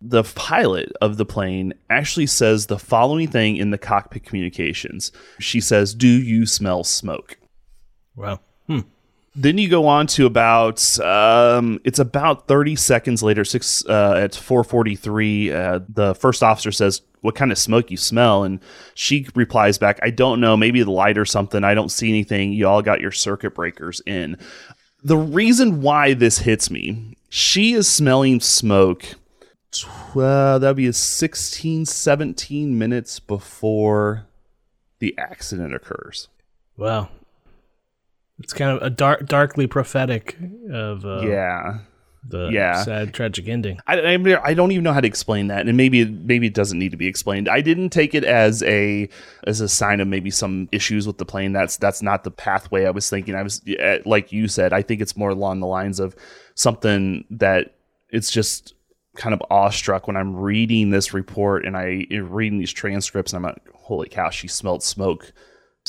the pilot of the plane actually says the following thing in the cockpit communications. She says, "Do you smell smoke?" Wow. Then you go on to about, it's about 30 seconds later, at 4:43, the first officer says, "What kind of smoke you smell?" And she replies back, "I don't know, maybe the light or something. I don't see anything. You all got your circuit breakers in." The reason why this hits me, she is smelling smoke. That'd be 16, 17 minutes before the accident occurs. Wow. It's kind of a darkly prophetic of the sad, tragic ending. I don't even know how to explain that, and maybe it doesn't need to be explained. I didn't take it as a sign of maybe some issues with the plane. That's not the pathway I was thinking. I was, like you said, I think it's more along the lines of something that it's just kind of awestruck when I'm reading this report and I'm reading these transcripts, and I'm like, holy cow, she smelled smoke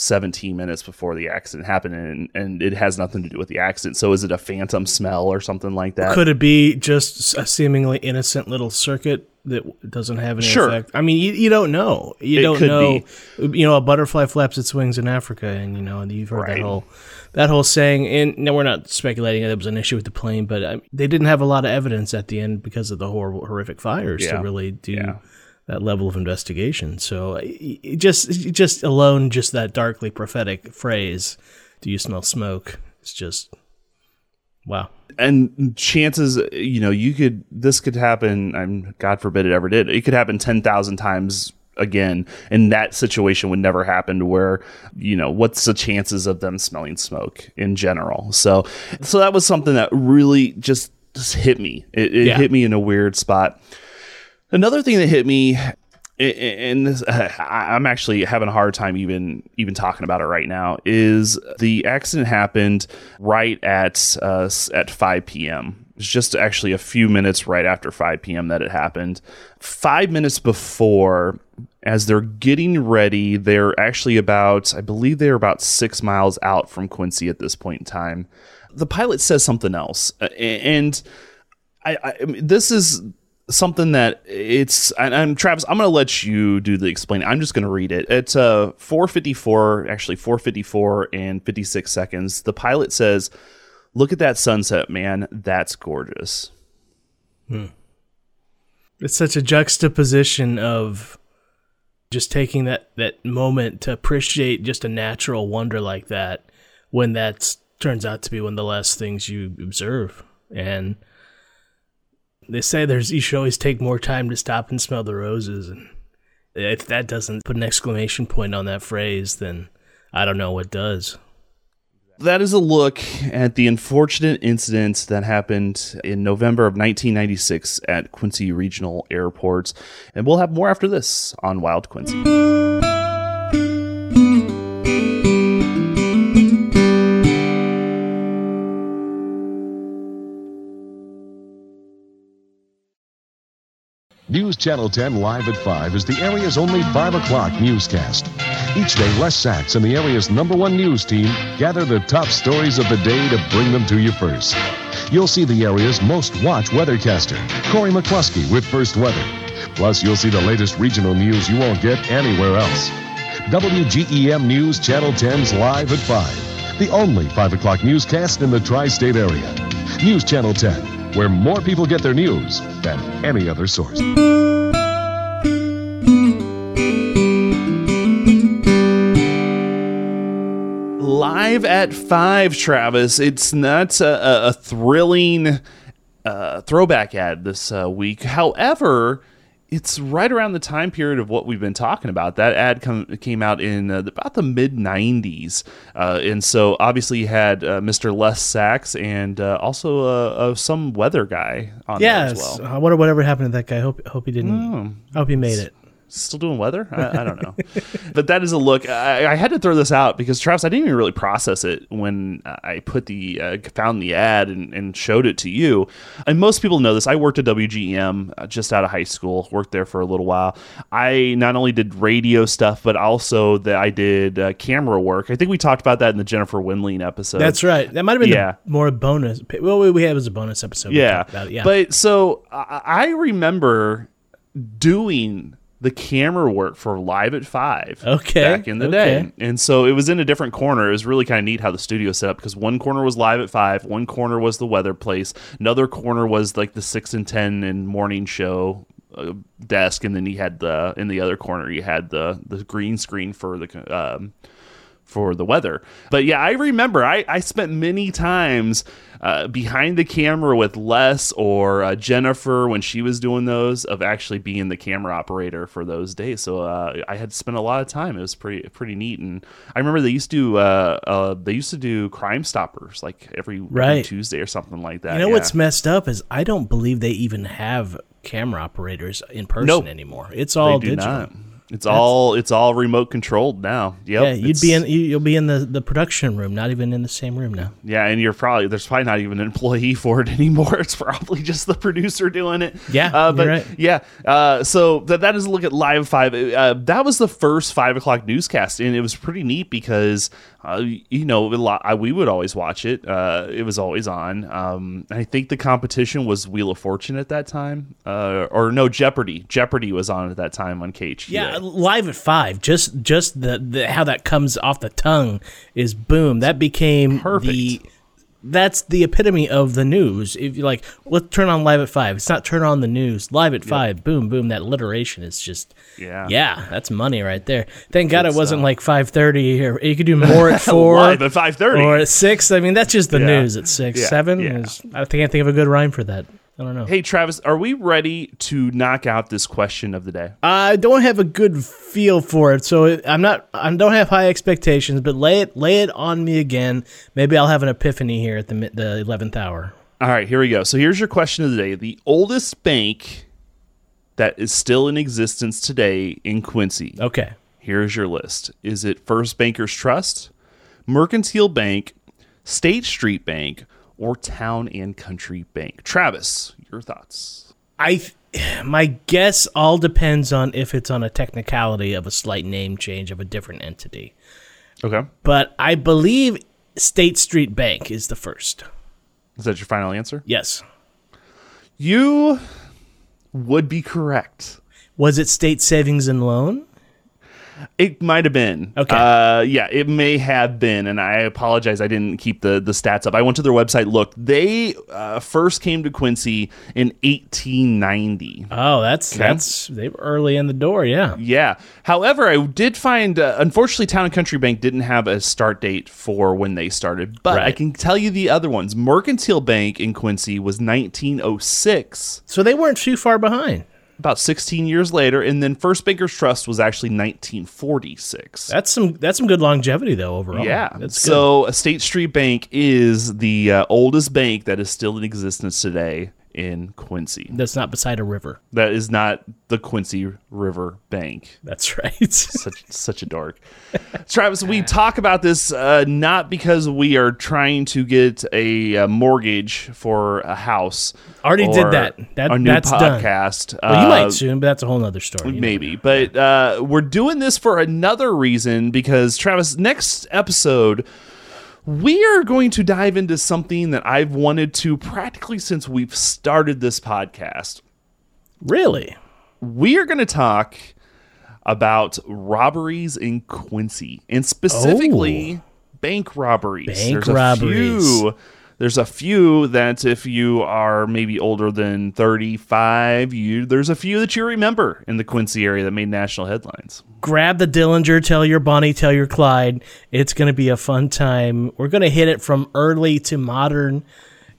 17 minutes before the accident happened, and it has nothing to do with the accident. So is it a phantom smell or something like that? Could it be just a seemingly innocent little circuit that doesn't have any effect? I mean, you don't know. You don't know. You know, a butterfly flaps its wings in Africa, and you know, and you've heard that whole saying. And no, we're not speculating that it was an issue with the plane, but they didn't have a lot of evidence at the end because of the horrific fires to really do that level of investigation. So just that darkly prophetic phrase, "Do you smell smoke?" It's just, wow. And chances, you know, this could happen. God forbid it ever did. It could happen 10,000 times again, and that situation would never happen. To where, you know, what's the chances of them smelling smoke in general? So that was something that really just hit me. It hit me in a weird spot. Another thing that hit me, and this, I'm actually having a hard time even talking about it right now, is the accident happened right at 5 p.m. It's just actually a few minutes right after 5 p.m. that it happened. 5 minutes before, as they're getting ready, they're actually about 6 miles out from Quincy at this point in time. The pilot says something else, and this is something that Travis, I'm going to let you do the explaining. I'm just going to read it. It's 4:54 and 56 seconds. The pilot says, "Look at that sunset, man. That's gorgeous." It's such a juxtaposition of just taking that moment to appreciate just a natural wonder like that, when that turns out to be one of the last things you observe. And they say you should always take more time to stop and smell the roses, and if that doesn't put an exclamation point on that phrase, then I don't know what does. That is a look at the unfortunate incident that happened in November of 1996 at Quincy Regional Airport, and we'll have more after this on Wild Quincy. News Channel 10 Live at 5 is the area's only 5 o'clock newscast. Each day, Les Sachs and the area's #1 news team gather the top stories of the day to bring them to you first. You'll see the area's most-watched weathercaster, Corey McCluskey, with First Weather. Plus, you'll see the latest regional news you won't get anywhere else. WGEM News Channel 10's Live at 5, the only 5 o'clock newscast in the tri-state area. News Channel 10. Where more people get their news than any other source. Live at 5, Travis. It's not a thrilling throwback ad this week. However, it's right around the time period of what we've been talking about. That ad came out in about the mid-90s. And so obviously you had Mr. Les Sachs and also some weather guy on there as well. Yes, I wonder whatever happened to that guy. I hope he didn't. I hope he made it. Still doing weather? I don't know. But that is a look. I had to throw this out because, Travis, I didn't even really process it when I found the ad and showed it to you. And most people know this. I worked at WGEM just out of high school, worked there for a little while. I not only did radio stuff, but also I did camera work. I think we talked about that in the Jennifer Windling episode. That's right. That might have been more bonus. Well, we had it as a bonus episode. Yeah. About it. Yeah. But so I remember doing the camera work for Live at 5 back in the day. And so it was in a different corner. It was really kind of neat how the studio set up, because one corner was Live at 5, one corner was the weather place, another corner was like the 6 and 10 and morning show desk, and then he had in the other corner you had the green screen for the weather. But yeah, I remember I spent many times behind the camera with Les or Jennifer when she was doing those, of actually being the camera operator for those days. So I had spent a lot of time. It was pretty neat. And I remember they used to do Crime Stoppers like every Tuesday or something like that. You know what's messed up is I don't believe they even have camera operators in person anymore. It's all digital. It's all remote controlled now. Yep. Yeah, you'll be in the production room, not even in the same room now. Yeah, and there's probably not even an employee for it anymore. It's probably just the producer doing it. Yeah, but you're right. Yeah. So that is a look at Live 5. That was the first 5 o'clock newscast, and it was pretty neat because we would always watch it. It was always on. I think the competition was Wheel of Fortune at that time, or no, Jeopardy. Jeopardy was on at that time on KHQA. Yeah. Live at 5, just the how that comes off the tongue is boom. That became perfect. That's the epitome of the news. If you're like, let's turn on Live at 5. It's not turn on the news. Live at 5, boom, boom. That alliteration is just, yeah, that's money right there. Thank God it wasn't like 5:30. Or you could do more at 4. Live at 5:30. Or at 6. I mean, that's just the news at 6. Yeah. 7? Yeah. I can't think of a good rhyme for that. I don't know. Hey, Travis, are we ready to knock out this question of the day? I don't have a good feel for it, so I'm not. I don't have high expectations, but lay it on me again. Maybe I'll have an epiphany here at the 11th hour. All right, here we go. So here's your question of the day: the oldest bank that is still in existence today in Quincy. Okay. Here's your list: is it First Bankers Trust, Mercantile Bank, State Street Bank, or Town and Country Bank? Travis, your thoughts? My guess all depends on if it's on a technicality of a slight name change of a different entity. Okay. But I believe State Street Bank is the first. Is that your final answer? Yes. You would be correct. Was it State Savings and Loan? It might have been. Okay. Yeah, it may have been, and I apologize. I didn't keep the stats up. I went to their website. Look, they first came to Quincy in 1890. Oh, they were early in the door, yeah. Yeah. However, I did find, unfortunately, Town and Country Bank didn't have a start date for when they started, but right. I can tell you the other ones. Mercantile Bank in Quincy was 1906. So they weren't too far behind. About 16 years later, and then First Bankers Trust was actually 1946. That's some good longevity though overall. Yeah, so State Street Bank is the oldest bank that is still in existence today in Quincy. That's not beside a river. That is not the Quincy River Bank. That's right. such a dork. Travis, we talk about this not because we are trying to get a mortgage for a house. Already did that. That's podcast. Done. Well, you might soon, but that's a whole other story. Maybe. But we're doing this for another reason because, Travis, next episode, we are going to dive into something that I've wanted to practically since we've started this podcast. Really? We are going to talk about robberies in Quincy, and specifically bank robberies. There's a few that if you are maybe older than 35, there's a few that you remember in the Quincy area that made national headlines. Grab the Dillinger, tell your Bonnie, tell your Clyde. It's going to be a fun time. We're going to hit it from early to modern.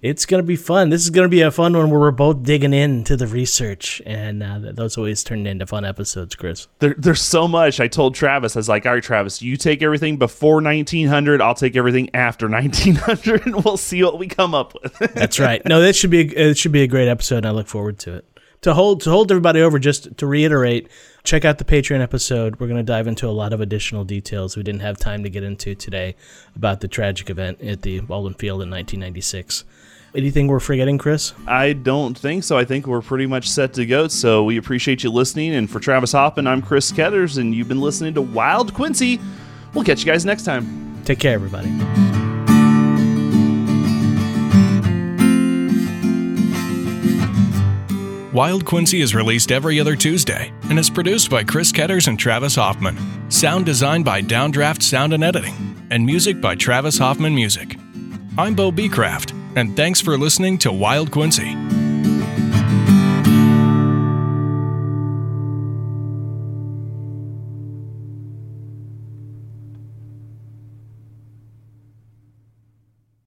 It's going to be fun. This is going to be a fun one where we're both digging into the research, and those always turn into fun episodes, Chris. There's so much. I told Travis, I was like, all right, Travis, you take everything before 1900. I'll take everything after 1900, and we'll see what we come up with. That's right. No, it should be a great episode, and I look forward to it. To hold everybody over, just to reiterate, check out the Patreon episode. We're going to dive into a lot of additional details we didn't have time to get into today about the tragic event at the Baldwin Field in 1996. Anything we're forgetting, Chris? I don't think so. I think we're pretty much set to go, so we appreciate you listening. And for Travis Hoffman, I'm Chris Ketters, and you've been listening to Wild Quincy. We'll catch you guys next time. Take care, everybody. Wild Quincy is released every other Tuesday and is produced by Chris Ketters and Travis Hoffman. Sound design by Downdraft Sound and Editing, and music by Travis Hoffman Music. I'm Bo Beechcraft, and thanks for listening to Wild Quincy.